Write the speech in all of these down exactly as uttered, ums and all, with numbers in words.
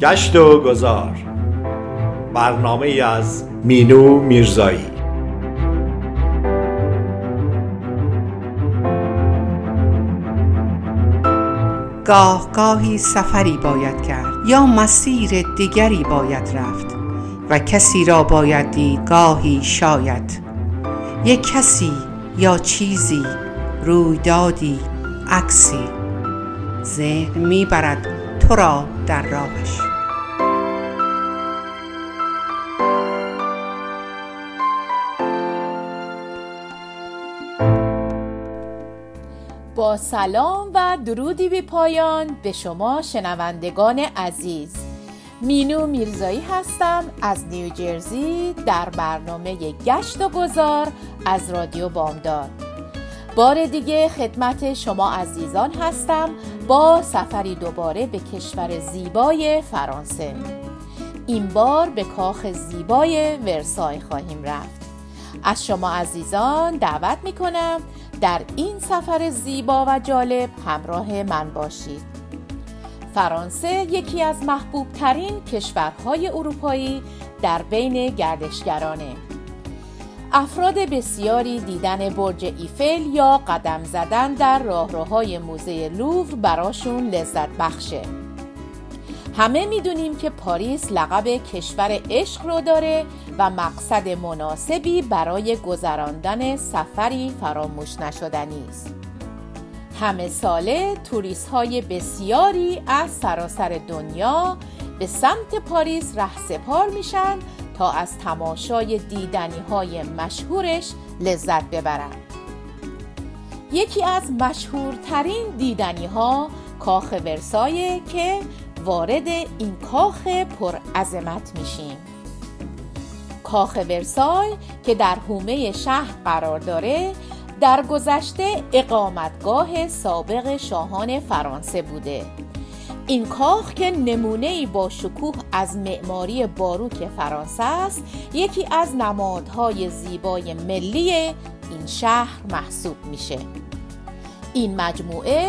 گشت و گذار، برنامه ای از مینو میرزایی. گاه گاهی سفری باید کرد یا مسیر دیگری باید رفت و کسی را باید دید، گاهی شاید یک کسی یا چیزی، رویدادی، عکسی. ذهن میبرد تو را در راهش. با سلام و درودی بی پایان به شما شنوندگان عزیز، مینو میرزایی هستم از نیو جرزی در برنامه گشت و گذار از رادیو بامداد. بار دیگه خدمت شما عزیزان هستم با سفری دوباره به کشور زیبای فرانسه. این بار به کاخ زیبای ورسای خواهیم رفت. از شما عزیزان دعوت میکنم در این سفر زیبا و جالب همراه من باشید. فرانسه یکی از محبوب ترین کشورهای اروپایی در بین گردشگرانه. افراد بسیاری دیدن برج ایفل یا قدم زدن در راهروهای موزه لوور براشون لذت بخشه. همه میدونیم که پاریس لقب کشور عشق رو داره و مقصد مناسبی برای گذراندن سفری فراموش نشدنی است. همه ساله توریست‌های بسیاری از سراسر دنیا به سمت پاریس رهسپار میشن تا از تماشای دیدنی‌های مشهورش لذت ببرند. یکی از مشهورترین دیدنی‌ها کاخ ورسای که وارد این کاخ پرعظمت میشیم. کاخ ورسای که در حومه شهر قرار داره، در گذشته اقامتگاه سابق شاهان فرانسه بوده. این کاخ که نمونه‌ای با شکوه از معماری باروک فرانسه است، یکی از نمادهای زیبای ملی این شهر محسوب میشه. این مجموعه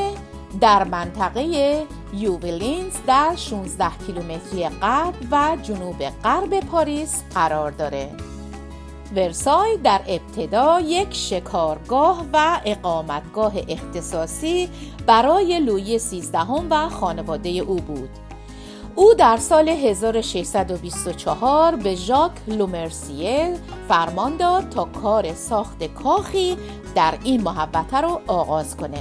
در منطقه یوویلینز در شانزده کیلومتری غرب و جنوب غرب پاریس قرار داره. ورسای در ابتدا یک شکارگاه و اقامتگاه اختصاصی برای لویی سیزده و خانواده او بود. او در سال هزار و ششصد و بیست و چهار به ژاک لومرسیه فرمان داد تا کار ساخت کاخی در این محوطه را آغاز کنه.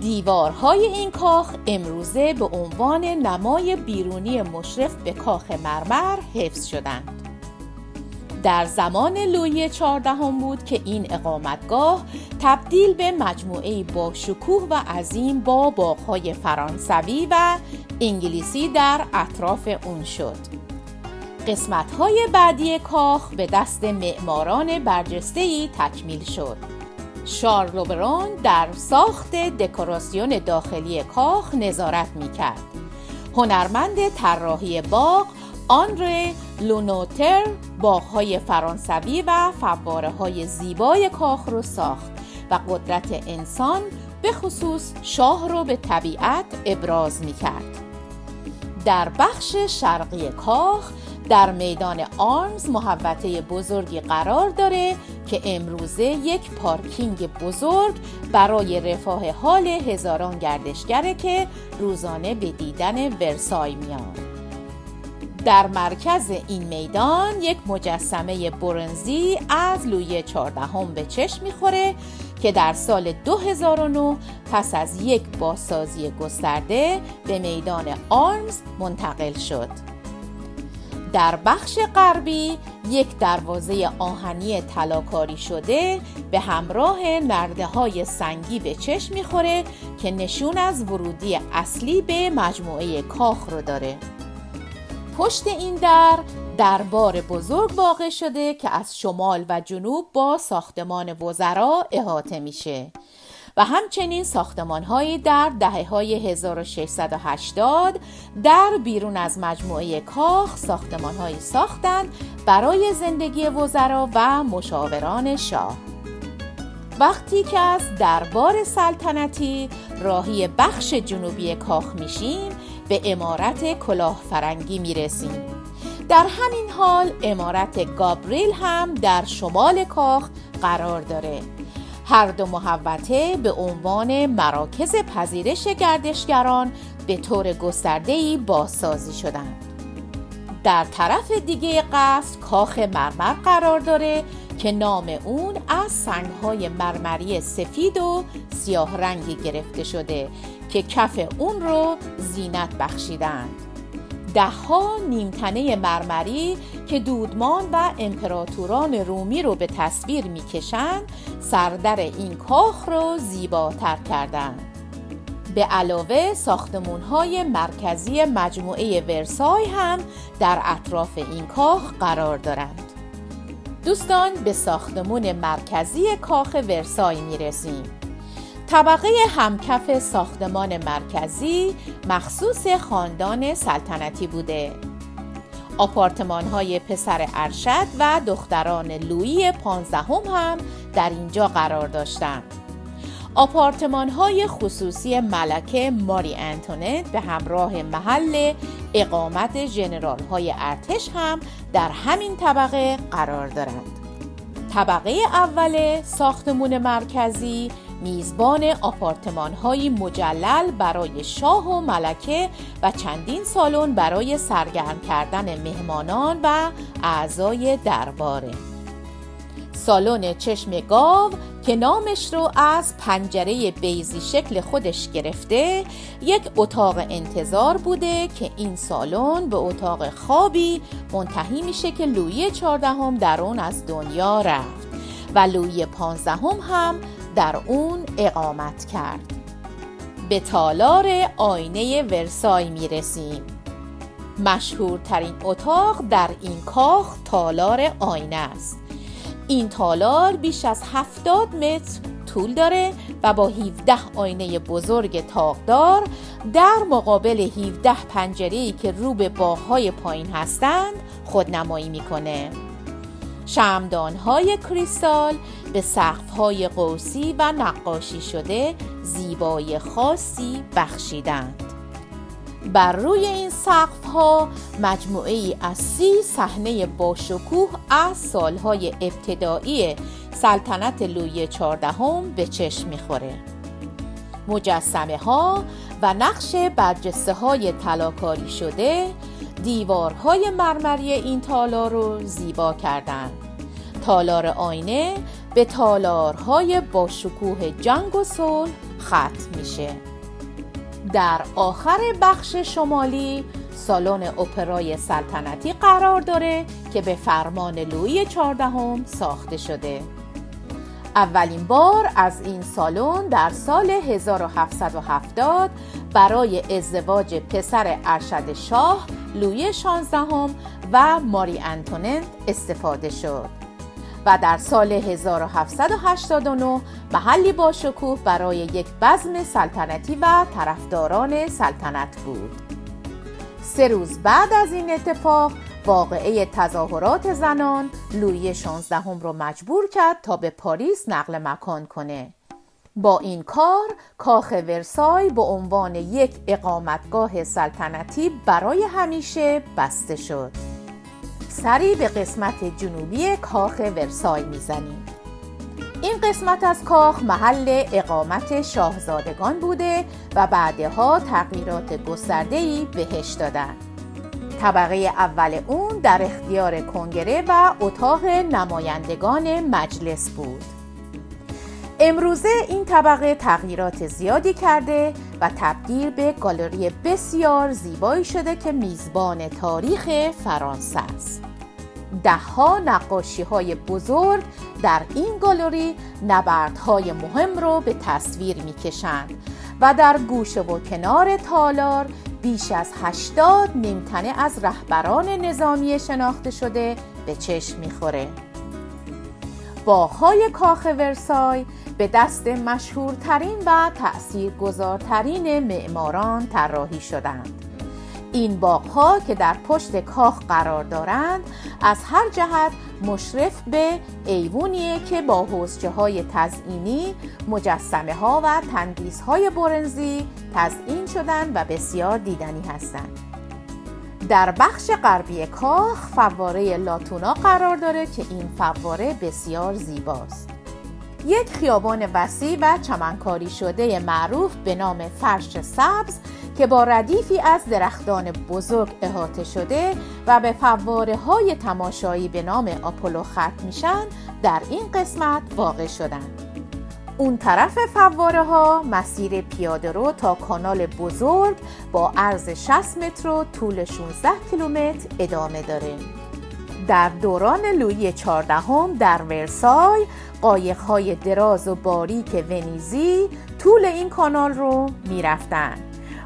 دیوارهای این کاخ امروزه به عنوان نمای بیرونی مشرف به کاخ مرمر حفظ شدند. در زمان لویی چهارده بود که این اقامتگاه تبدیل به مجموعه‌ای با شکوه و عظیم با باغ‌های فرانسوی و انگلیسی در اطراف اون شد. قسمت‌های بعدی کاخ به دست معماران برجسته‌ای تکمیل شد. شارل لوبران در ساخت دکوراسیون داخلی کاخ نظارت می‌کرد. هنرمند طراحی باغ آنری لونوتر باغ‌های فرانسوی و فواره‌های زیبای کاخ رو ساخت و قدرت انسان به خصوص شاه رو به طبیعت ابراز می‌کرد. در بخش شرقی کاخ در میدان آرمز محوطه بزرگی قرار داره که امروزه یک پارکینگ بزرگ برای رفاه حال هزاران گردشگره که روزانه به دیدن ورسای میان. در مرکز این میدان یک مجسمه برنزی از لویی چهارده به چشم میخوره که در سال دو هزار و نه پس از یک بازسازی گسترده به میدان آرمز منتقل شد. در بخش غربی یک دروازه آهنی طلاکاری شده به همراه نرده‌های سنگی به چشم می‌خوره که نشون از ورودی اصلی به مجموعه کاخ رو داره. پشت این در دربار بزرگ واقع شده که از شمال و جنوب با ساختمان وزرا احاطه میشه و همچنین ساختمان‌هایی در دهه‌های هزار و ششصد و هشتاد در بیرون از مجموعه کاخ ساختمان‌هایی ساختند برای زندگی وزرا و مشاوران شاه. وقتی که از دربار سلطنتی راهی بخش جنوبی کاخ میشیم، به عمارت کلاه فرنگی میرسیم. در همین حال عمارت گابریل هم در شمال کاخ قرار داره. هر دو محوطه به عنوان مراکز پذیرش گردشگران به طور گسترده‌ای بازسازی شدند. در طرف دیگه قصر کاخ مرمر قرار داره که نام اون از سنگ‌های مرمری سفید و سیاه رنگی گرفته شده که کف اون رو زینت بخشیدند. ده‌ها نیمتنه مرمری که دودمان و امپراتوران رومی رو به تصویر می‌کشند، سردر این کاخ رو زیباتر کردند. به علاوه ساختمان‌های مرکزی مجموعه ورسای هم در اطراف این کاخ قرار دارند. دوستان به ساختمان مرکزی کاخ ورسای میرسیم. طبقه همکف ساختمان مرکزی مخصوص خاندان سلطنتی بوده. آپارتمان‌های پسر ارشد و دختران لویی پانزدهم هم در اینجا قرار داشتند. آپارتمان‌های خصوصی ملکه ماری آنتوانت به همراه محل اقامت ژنرال‌های ارتش هم در همین طبقه قرار دارند. طبقه اول ساختمان مرکزی میزبان آپارتمان‌های مجلل برای شاه و ملکه و چندین سالن برای سرگرم کردن مهمانان و اعضای درباره. سالن چشم گاو که نامش رو از پنجره بیضی شکل خودش گرفته، یک اتاق انتظار بوده که این سالن به اتاق خوابی منتهی میشه که لویی چهاردهم در اون از دنیا رفت و لویی پانزدهم هم در اون اقامت کرد. به تالار آینه ورسای میرسیم. مشهورترین اتاق در این کاخ تالار آینه است. این تالار بیش از هفتاد متر طول داره و با هفده آینه بزرگ تاقدار در مقابل هفده پنجره‌ای که رو به باغ‌های پایین هستند خودنمایی می‌کنه. شمعدان‌های کریستال به سقف‌های قوسی و نقاشی شده زیبایی خاصی بخشیدند. بر روی این سقف‌ها مجموعه‌ای از سی صحنه باشکوه از سال‌های ابتدایی سلطنت لویی چهاردهم به چشم می‌خوره. مجسمه‌ها و نقش برجسته‌های طلاکاری شده دیوارهای مرمری این تالار رو زیبا کردند. تالار آینه به تالارهای باشکوه جنگ و صلح ختم میشه. در آخر بخش شمالی سالن اپرای سلطنتی قرار داره که به فرمان لویی چهاردهم ساخته شده. اولین بار از این سالن در سال هزار و هفتصد و هفتاد برای ازدواج پسر ارشد شاه لویی شانزدهم و ماری آنتوانت استفاده شد و در سال هزار و هفتصد و هشتاد و نه محلی باشکوه برای یک بزم سلطنتی و طرفداران سلطنت بود. سه روز بعد از این اتفاق واقعه تظاهرات زنان لویی شانزدهم را مجبور کرد تا به پاریس نقل مکان کنه. با این کار کاخ ورسای به عنوان یک اقامتگاه سلطنتی برای همیشه بسته شد. سری به قسمت جنوبی کاخ ورسای میزنیم. این قسمت از کاخ محل اقامت شاهزادگان بوده و بعدها تغییرات گسترده‌ای بهش دادن. طبقه اول اون در اختیار کنگره و اتاق نمایندگان مجلس بود. امروزه این طبقه تغییرات زیادی کرده و تبدیل به گالری بسیار زیبایی شده که میزبان تاریخ فرانسه است. ده‌ها نقاشی‌های بزرگ در این گالری نبردهای مهم رو به تصویر می‌کشند و در گوشه و کنار تالار بیش از هشتاد نیمتنه از رهبران نظامی شناخته شده به چشم می‌خوره. باغ‌های کاخ ورسای به دست مشهورترین و تأثیرگذارترین معماران طراحی شدند. این باغ‌ها که در پشت کاخ قرار دارند از هر جهت مشرف به ایوونیه که با حوضچه‌های تزئینی، مجسمه‌ها و تندیس‌های برنزی تزئین شدن و بسیار دیدنی هستند. در بخش غربی کاخ فواره لاتونا قرار داره که این فواره بسیار زیباست. یک خیابان وسیع و چمنکاری شده معروف به نام فرش سبز که با ردیفی از درختان بزرگ احاطه شده و به فواره‌های تماشایی به نام آپولو ختم میشن در این قسمت واقع شدن. اون طرف فواره‌ها مسیر پیاده رو تا کانال بزرگ با عرض شصت متر و طول شانزده کیلومتر ادامه داره. در دوران لویی چهاردهم در ورسای قایق‌های دراز و باریک ونیزی طول این کانال رو می‌رفتن.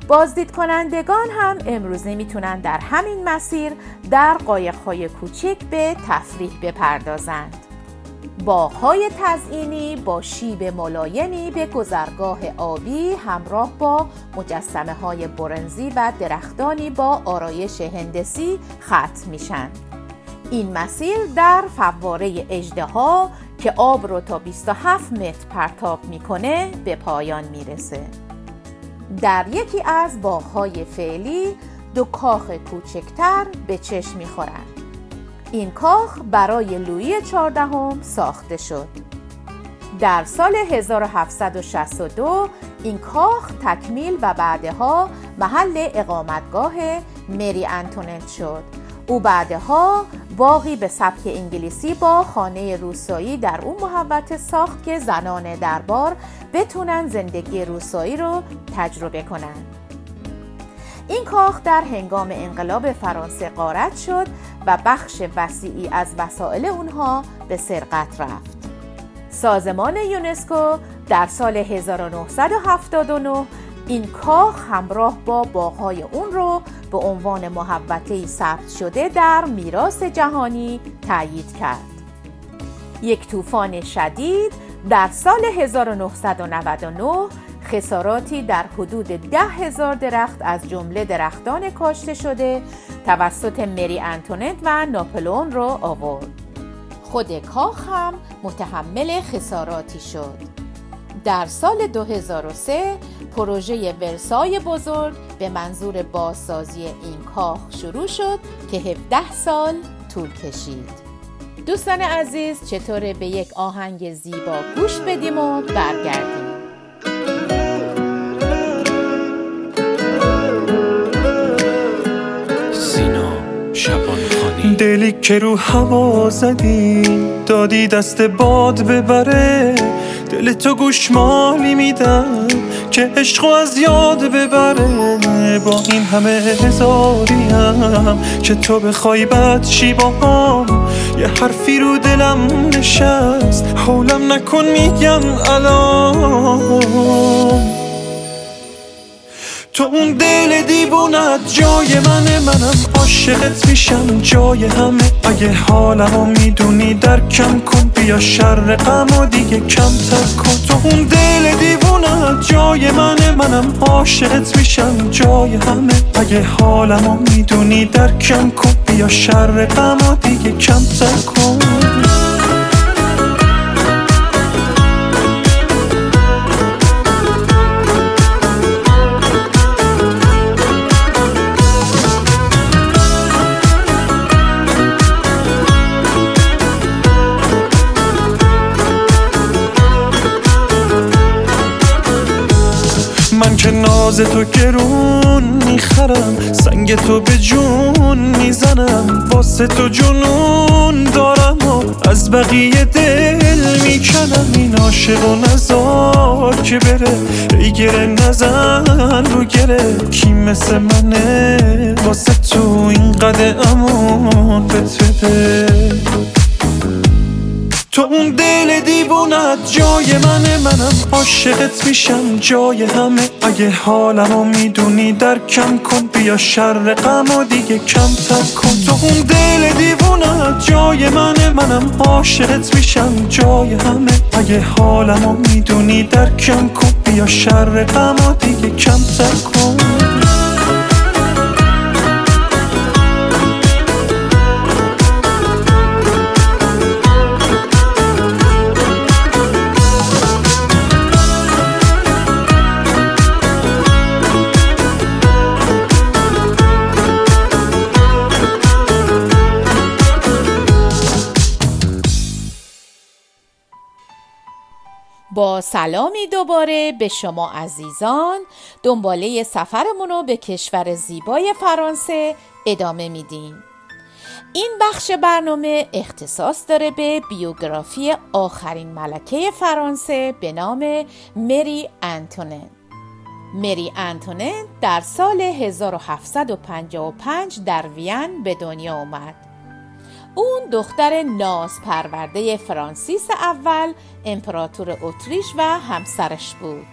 بازدید کنندگان هم امروزه میتونن در همین مسیر در قایق‌های کوچک به تفریح بپردازند. باغ‌های تزئینی با شیب ملایمی به گذرگاه آبی همراه با مجسمه‌های برنزی و درختانی با آرایش هندسی ختم میشن. این مسیر در فواره اژدها که آب رو تا بیست و هفت متر پرتاب میکنه به پایان میرسه. در یکی از باغ‌های فعلی دو کاخ کوچکتر به چشم میخورن. این کاخ برای لویی چهاردهم ساخته شد. در سال هزار و هفتصد و شصت و دو این کاخ تکمیل و بعدها محل اقامتگاه ماری آنتوانت شد. او بعدها باغی به سبک انگلیسی با خانه روسایی در اون محوطه ساخت که زنان دربار بتونن زندگی روسایی رو تجربه کنن. این کاخ در هنگام انقلاب فرانسه غارت شد و بخش وسیعی از وسایل اونها به سرقت رفت. سازمان یونسکو در سال هزار و نهصد و هفتاد و نه این کاخ همراه با باغ‌های اون رو به عنوان محوطه‌ای ثبت شده در میراث جهانی تأیید کرد. یک طوفان شدید در سال هزار و نهصد و نود و نه خساراتی در حدود ده هزار درخت از جمله درختان کاشته شده توسط ماری آنتوانت و ناپلئون رو آورد. خود کاخ هم متحمل خساراتی شد. در سال دو هزار و سه پروژه ورسای بزرگ به منظور بازسازی این کاخ شروع شد که هفده سال طول کشید. دوستان عزیز، چطوره به یک آهنگ زیبا گوش بدیم و برگردیم. دلی که رو هوا زدی دادی دست باد ببره، دل تو گوشمالی میدم که عشقو از یاد ببره. با این همه هزاریم که تو بخوای بدشی با هم، یه حرفی رو دلم نشست حولم نکن میگم الان. تو اون دل دیوونت جای منه، منم عاشقت میشم جای همه. اگه حالمو میدونی در کم کن، بیا شر غمو دیگه کمتر کن. تو اون دل دیوونت جای منه، منم عاشقت میشم جای همه. اگه حالمو میدونی در کم کن، بیا شر غمو دیگه کمتر کن. من که ناز تو گرون میخرم، سنگ تو به جون میزنم، واسه تو جنون دارم و از بقیه دل میکنم. این عاشق و نزار که بره، ای گره نزن رو گره. کی مثل منه واسه تو اینقدر امون بتره. تو اون دل دیوونت جای منه، منم عاشقت میشم جای همه. اگه حالمو میدونی در کم کن، بیا شر غمو دیگه کمتر کن. تو اون دل دیوونت جای منه، منم عاشقت میشم جای همه. اگه حالمو میدونی در کم کن، بیا شر غمو دیگه کمتر کن. با سلامی دوباره به شما عزیزان، دنباله سفرمون رو به کشور زیبای فرانسه ادامه میدیم. این بخش برنامه اختصاص داره به بیوگرافی آخرین ملکه فرانسه به نام ماری آنتوانت. ماری آنتوانت در سال هزار و هفتصد و پنجاه و پنج در وین به دنیا آمد. اون دختر ناز پرورده فرانسیس اول امپراتور اتریش و همسرش بود.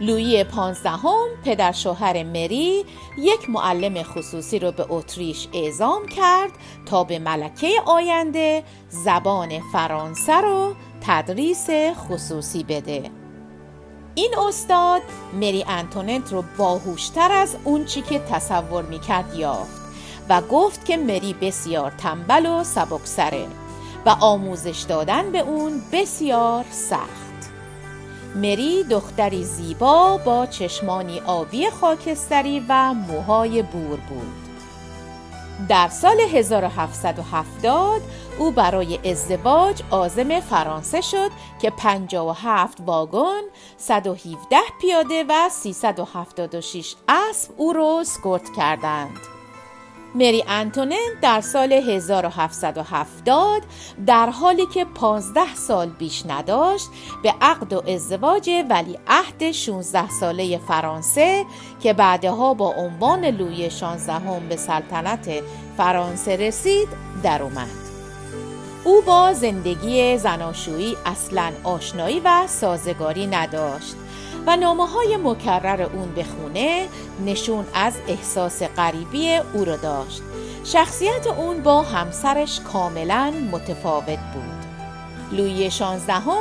لویی پانزدهم پدر شوهر مری یک معلم خصوصی رو به اتریش اعزام کرد تا به ملکه آینده زبان فرانسه رو تدریس خصوصی بده. این استاد ماری آنتوانت رو باهوشتر از اون چی که تصور میکرد یافت و گفت که مری بسیار تنبل و سبکسره و آموزش دادن به اون بسیار سخت. مری دختری زیبا با چشمانی آبی خاکستری و موهای بور بود. در سال هزار و هفتصد و هفتاد او برای ازدواج عازم فرانسه شد که پنجاه و هفت واگن، صد و هفده پیاده و سیصد و هفتاد و شش اسب او را اسکورت کردند. ماری آنتوانت در سال هزار و هفتصد و هفتاد در حالی که پانزده سال بیش نداشت به عقد و ازدواج ولیعهد شانزده ساله فرانسه که بعدها با عنوان لویی شانزدهم به سلطنت فرانسه رسید در اومد. او با زندگی زناشویی اصلاً آشنایی و سازگاری نداشت و نامه‌های مکرر اون به خونه نشون از احساس غریبی او را داشت. شخصیت اون با همسرش کاملاً متفاوت بود. لویی شانزدهم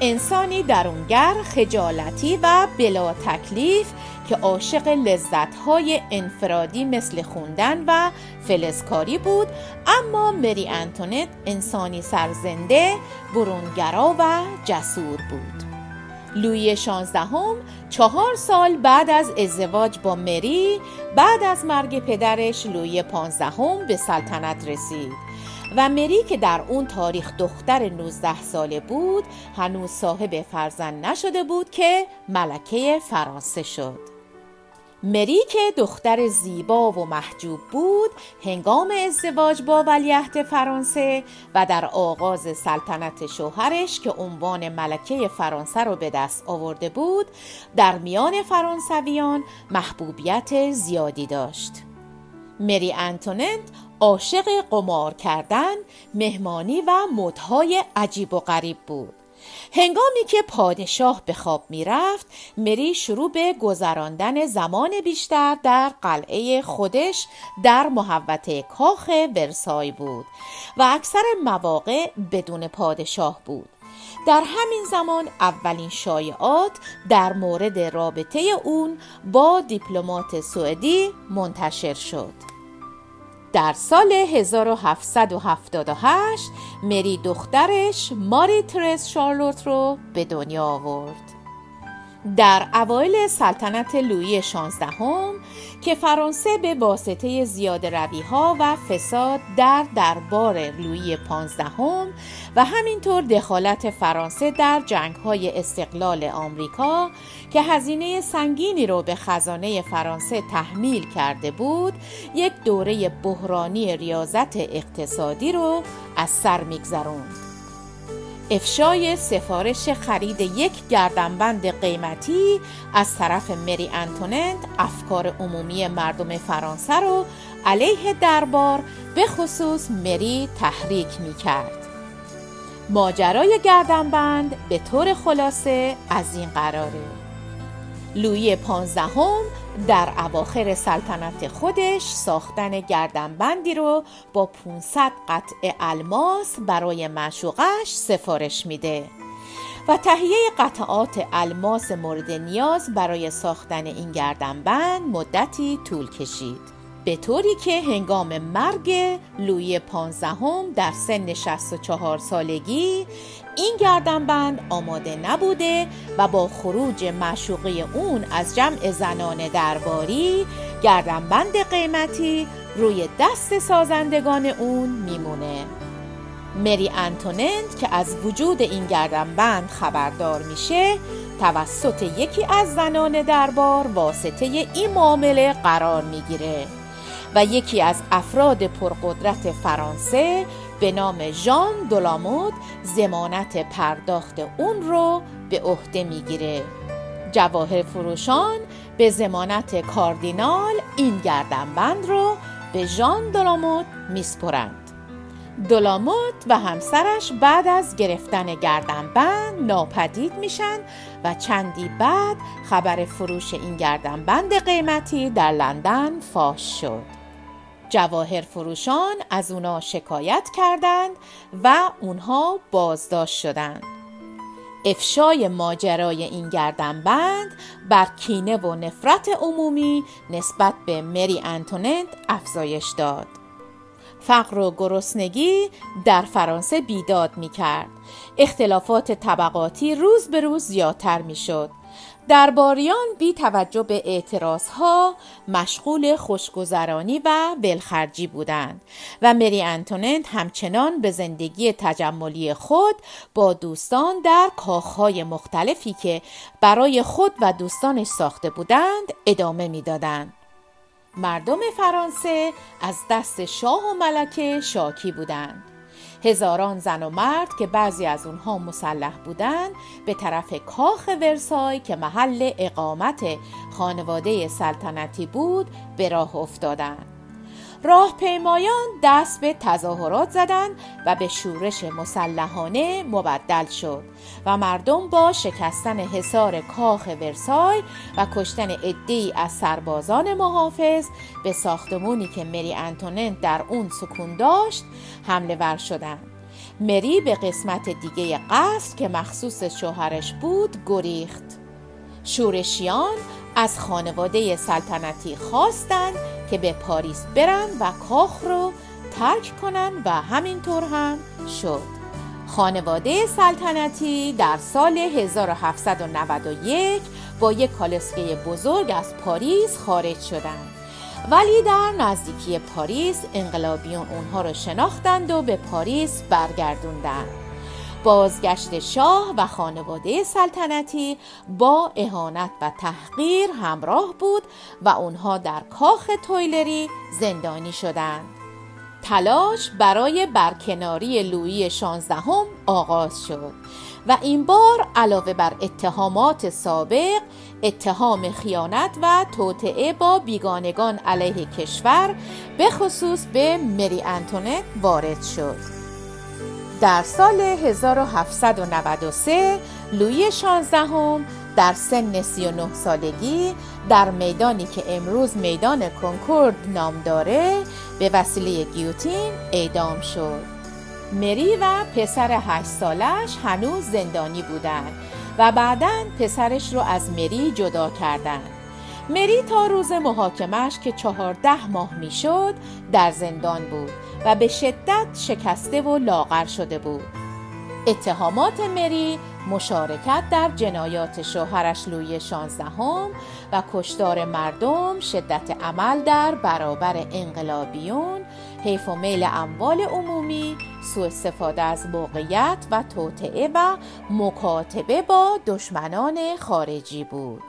انسانی درونگر، خجالتی و بلا تکلیف که عاشق لذت‌های انفرادی مثل خوندن و فلزکاری بود، اما ماری آنتوانت انسانی سرزنده، برونگرا و جسور بود. لویی شانزدهم چهار سال بعد از ازدواج با مری بعد از مرگ پدرش لویی پانزدهم به سلطنت رسید و مری که در اون تاریخ دختر نوزده ساله بود هنوز صاحب فرزند نشده بود که ملکه فرانسه شد. مری که دختر زیبا و محجوب بود هنگام ازدواج با ولیعهد فرانسه و در آغاز سلطنت شوهرش که عنوان ملکه فرانسه را به دست آورده بود در میان فرانسویان محبوبیت زیادی داشت. ماری آنتوانت عاشق قمار کردن، مهمانی و مدهای عجیب و غریب بود. هنگامی که پادشاه به خواب می رفت، مری شروع به گذراندن زمان بیشتر در قلعه خودش در محوطه کاخ ورسای بود و اکثر مواقع بدون پادشاه بود. در همین زمان اولین شایعات در مورد رابطه اون با دیپلمات سوئدی منتشر شد. در سال هزار و هفتصد و هفتاد و هشت مری دخترش ماری ترز شارلوت رو به دنیا آورد. در اوایل سلطنت لویی شانزدهم که فرانسه به واسطه زیاده‌روی‌ها و فساد در دربار لویی پانزدهم و همینطور دخالت فرانسه در جنگ‌های استقلال آمریکا که هزینه سنگینی را به خزانه فرانسه تحمیل کرده بود، یک دوره بحرانی ریاضت اقتصادی را از سر می‌گذراند. افشای سفارش خرید یک گردنبند قیمتی از طرف ماری آنتوانت افکار عمومی مردم فرانسه رو علیه دربار به خصوص مری تحریک میکرد. ماجرای گردنبند به طور خلاصه از این قراره: لویی پانزدهم در اواخر سلطنت خودش ساختن گردنبندی رو با پانصد قطعه الماس برای معشوقش سفارش میده و تهیه قطعات الماس مورد نیاز برای ساختن این گردنبند مدتی طول کشید، به طوری که هنگام مرگ لویی پانزدهم در سن شصت و چهار سالگی این گردنبند آماده نبوده و با خروج معشوقه اون از جمع زنان درباری گردنبند قیمتی روی دست سازندگان اون میمونه. ماری آنتوانت که از وجود این گردنبند خبردار میشه، توسط یکی از زنان دربار واسطه این معامله قرار میگیره و یکی از افراد پرقدرت فرانسه به نام جان دولامود ضمانت پرداخت اون رو به عهده میگیره. جواهر فروشان به ضمانت کاردینال این گردنبند رو به ژان دولامود میسپرند. دولامود و همسرش بعد از گرفتن گردنبند ناپدید میشن و چندی بعد خبر فروش این گردنبند قیمتی در لندن فاش شد. جواهر فروشان از اونا شکایت کردند و اونها بازداشت شدند. افشای ماجرای این گردنبند بر کینه و نفرت عمومی نسبت به ماری آنتوانت افزایش داد. فقر و گرسنگی در فرانسه بیداد می‌کرد. اختلافات طبقاتی روز به روز زیادتر می‌شد. درباریان بی توجه به اعتراضها مشغول خوشگذرانی و ولخرجی بودند و ماری آنتوانت همچنان به زندگی تجملی خود با دوستان در کاخهای مختلفی که برای خود و دوستانش ساخته بودند ادامه میدادند. مردم فرانسه از دست شاه و ملکه شاکی بودند. هزاران زن و مرد که بعضی از اونها مسلح بودند به طرف کاخ ورسای که محل اقامت خانواده سلطنتی بود به راه افتادند. راهپیمایان دست به تظاهرات زدند و به شورش مسلحانه مبدل شد و مردم با شکستن حصار کاخ ورسای و کشتن عده‌ای از سربازان محافظ به ساختمانی که ماری آنتوانت در اون سکون داشت حمله ور شدند. مری به قسمت دیگه قصر که مخصوص شوهرش بود گریخت. شورشیان از خانواده سلطنتی خواستند که به پاریس برن و کاخ رو ترک کنن و همینطور هم شد. خانواده سلطنتی در سال هزار و هفتصد و نود و یک با یک کالسکه بزرگ از پاریس خارج شدند، ولی در نزدیکی پاریس انقلابیون اونها رو شناختند و به پاریس برگردوندند. بازگشت شاه و خانواده سلطنتی با اهانت و تحقیر همراه بود و اونها در کاخ تویلری زندانی شدند. تلاش برای برکناری لویی شانزده هم آغاز شد و این بار علاوه بر اتهامات سابق، اتهام خیانت و توطئه با بیگانگان علیه کشور به خصوص به ماری آنتوانت وارد شد. در سال هزار و هفتصد و نود و سه لویی شانزده هم در سن سی و نه سالگی در میدانی که امروز میدان کنکورد نام داره به وسیله گیوتین اعدام شد. مری و پسر هشت سالش هنوز زندانی بودند و بعداً پسرش رو از مری جدا کردند. مری تا روز محاکمش که چهارده ماه میشد در زندان بود و به شدت شکسته و لاغر شده بود. اتهامات مری مشارکت در جنایات شوهرش لویی شانزده هم و کشتار مردم، شدت عمل در برابر انقلابیون، حیف و میل اموال عمومی، سوء استفاده از موقعیت و توطئه و مکاتبه با دشمنان خارجی بود.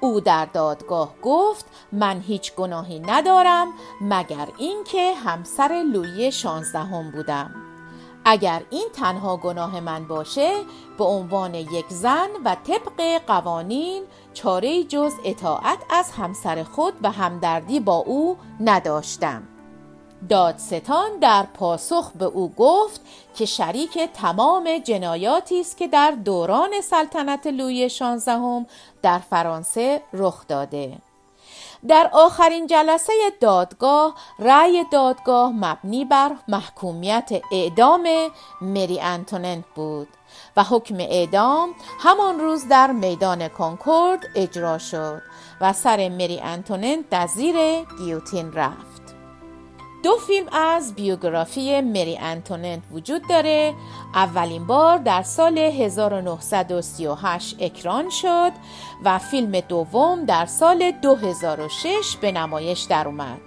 او در دادگاه گفت من هیچ گناهی ندارم مگر اینکه همسر لویی شانزده هم بودم. اگر این تنها گناه من باشه به عنوان یک زن و طبق قوانین چاره‌ای جز اطاعت از همسر خود و همدردی با او نداشتم. دادستان در پاسخ به او گفت که شریک تمام جنایاتی است که در دوران سلطنت لویی شانزده هم در فرانسه رخ داده. در آخرین جلسه دادگاه رأی دادگاه مبنی بر محکومیت اعدام ماری آنتوانت بود و حکم اعدام همان روز در میدان کنکورد اجرا شد و سر ماری آنتوانت در زیر گیوتین رفت. دو فیلم از بیوگرافی مری آنتوانت وجود داره. اولین بار در سال هزار و نهصد و سی و هشت اکران شد و فیلم دوم در سال دو هزار و شش به نمایش در اومد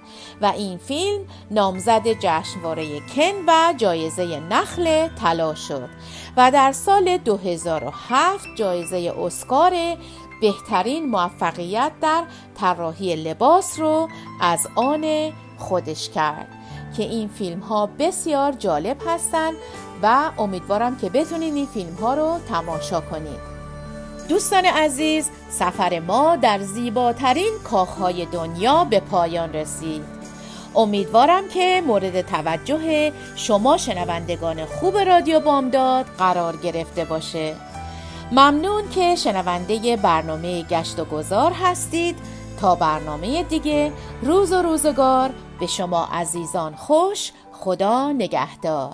و این فیلم نامزد جشنواره کن و جایزه نخل طلا شد و در سال دو هزار و هفت جایزه اسکار بهترین موفقیت در طراحی لباس رو از آن خودش کرد که این فیلم ها بسیار جالب هستن و امیدوارم که بتونین این فیلم ها رو تماشا کنید. دوستان عزیز، سفر ما در زیباترین کاخهای دنیا به پایان رسید. امیدوارم که مورد توجه شما شنوندگان خوب رادیو بامداد قرار گرفته باشه. ممنون که شنونده برنامه گشت و گذار هستید. تا برنامه دیگه، روز و روزگار به شما عزیزان خوش. خدا نگهدار.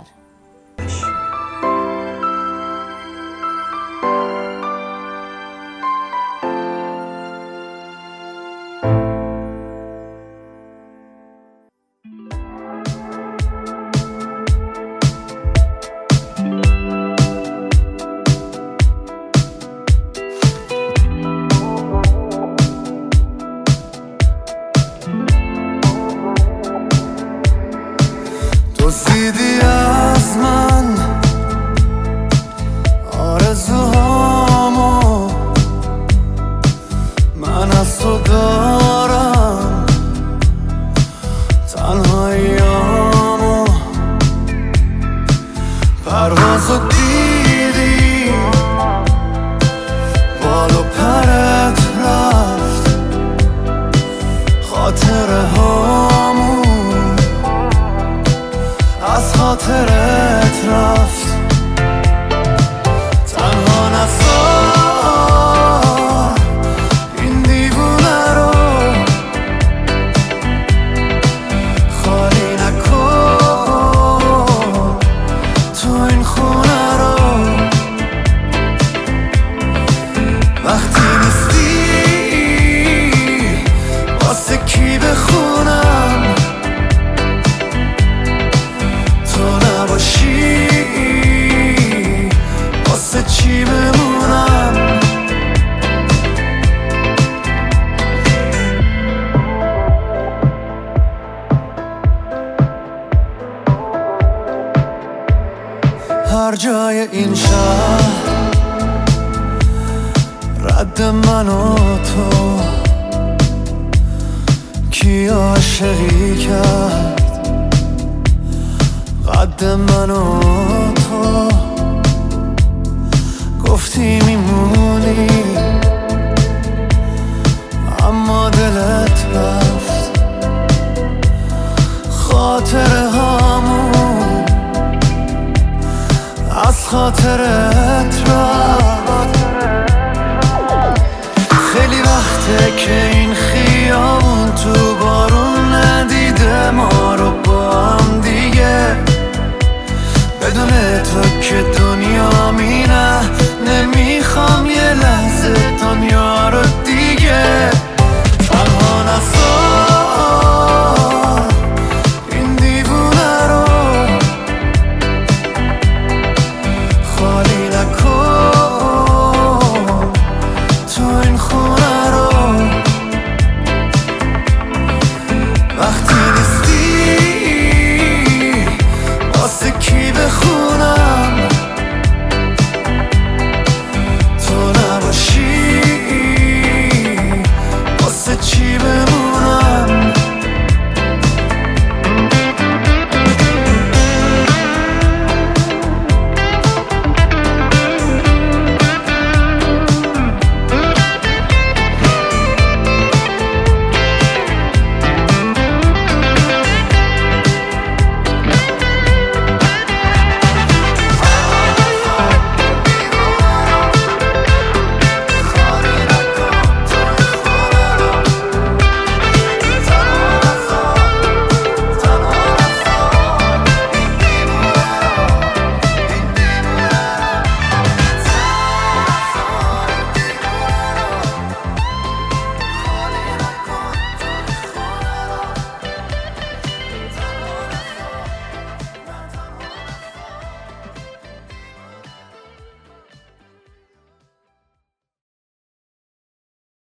هر جای این شهر رد من و تو، کی عاشقی کرد قد من و تو، گفتی میمون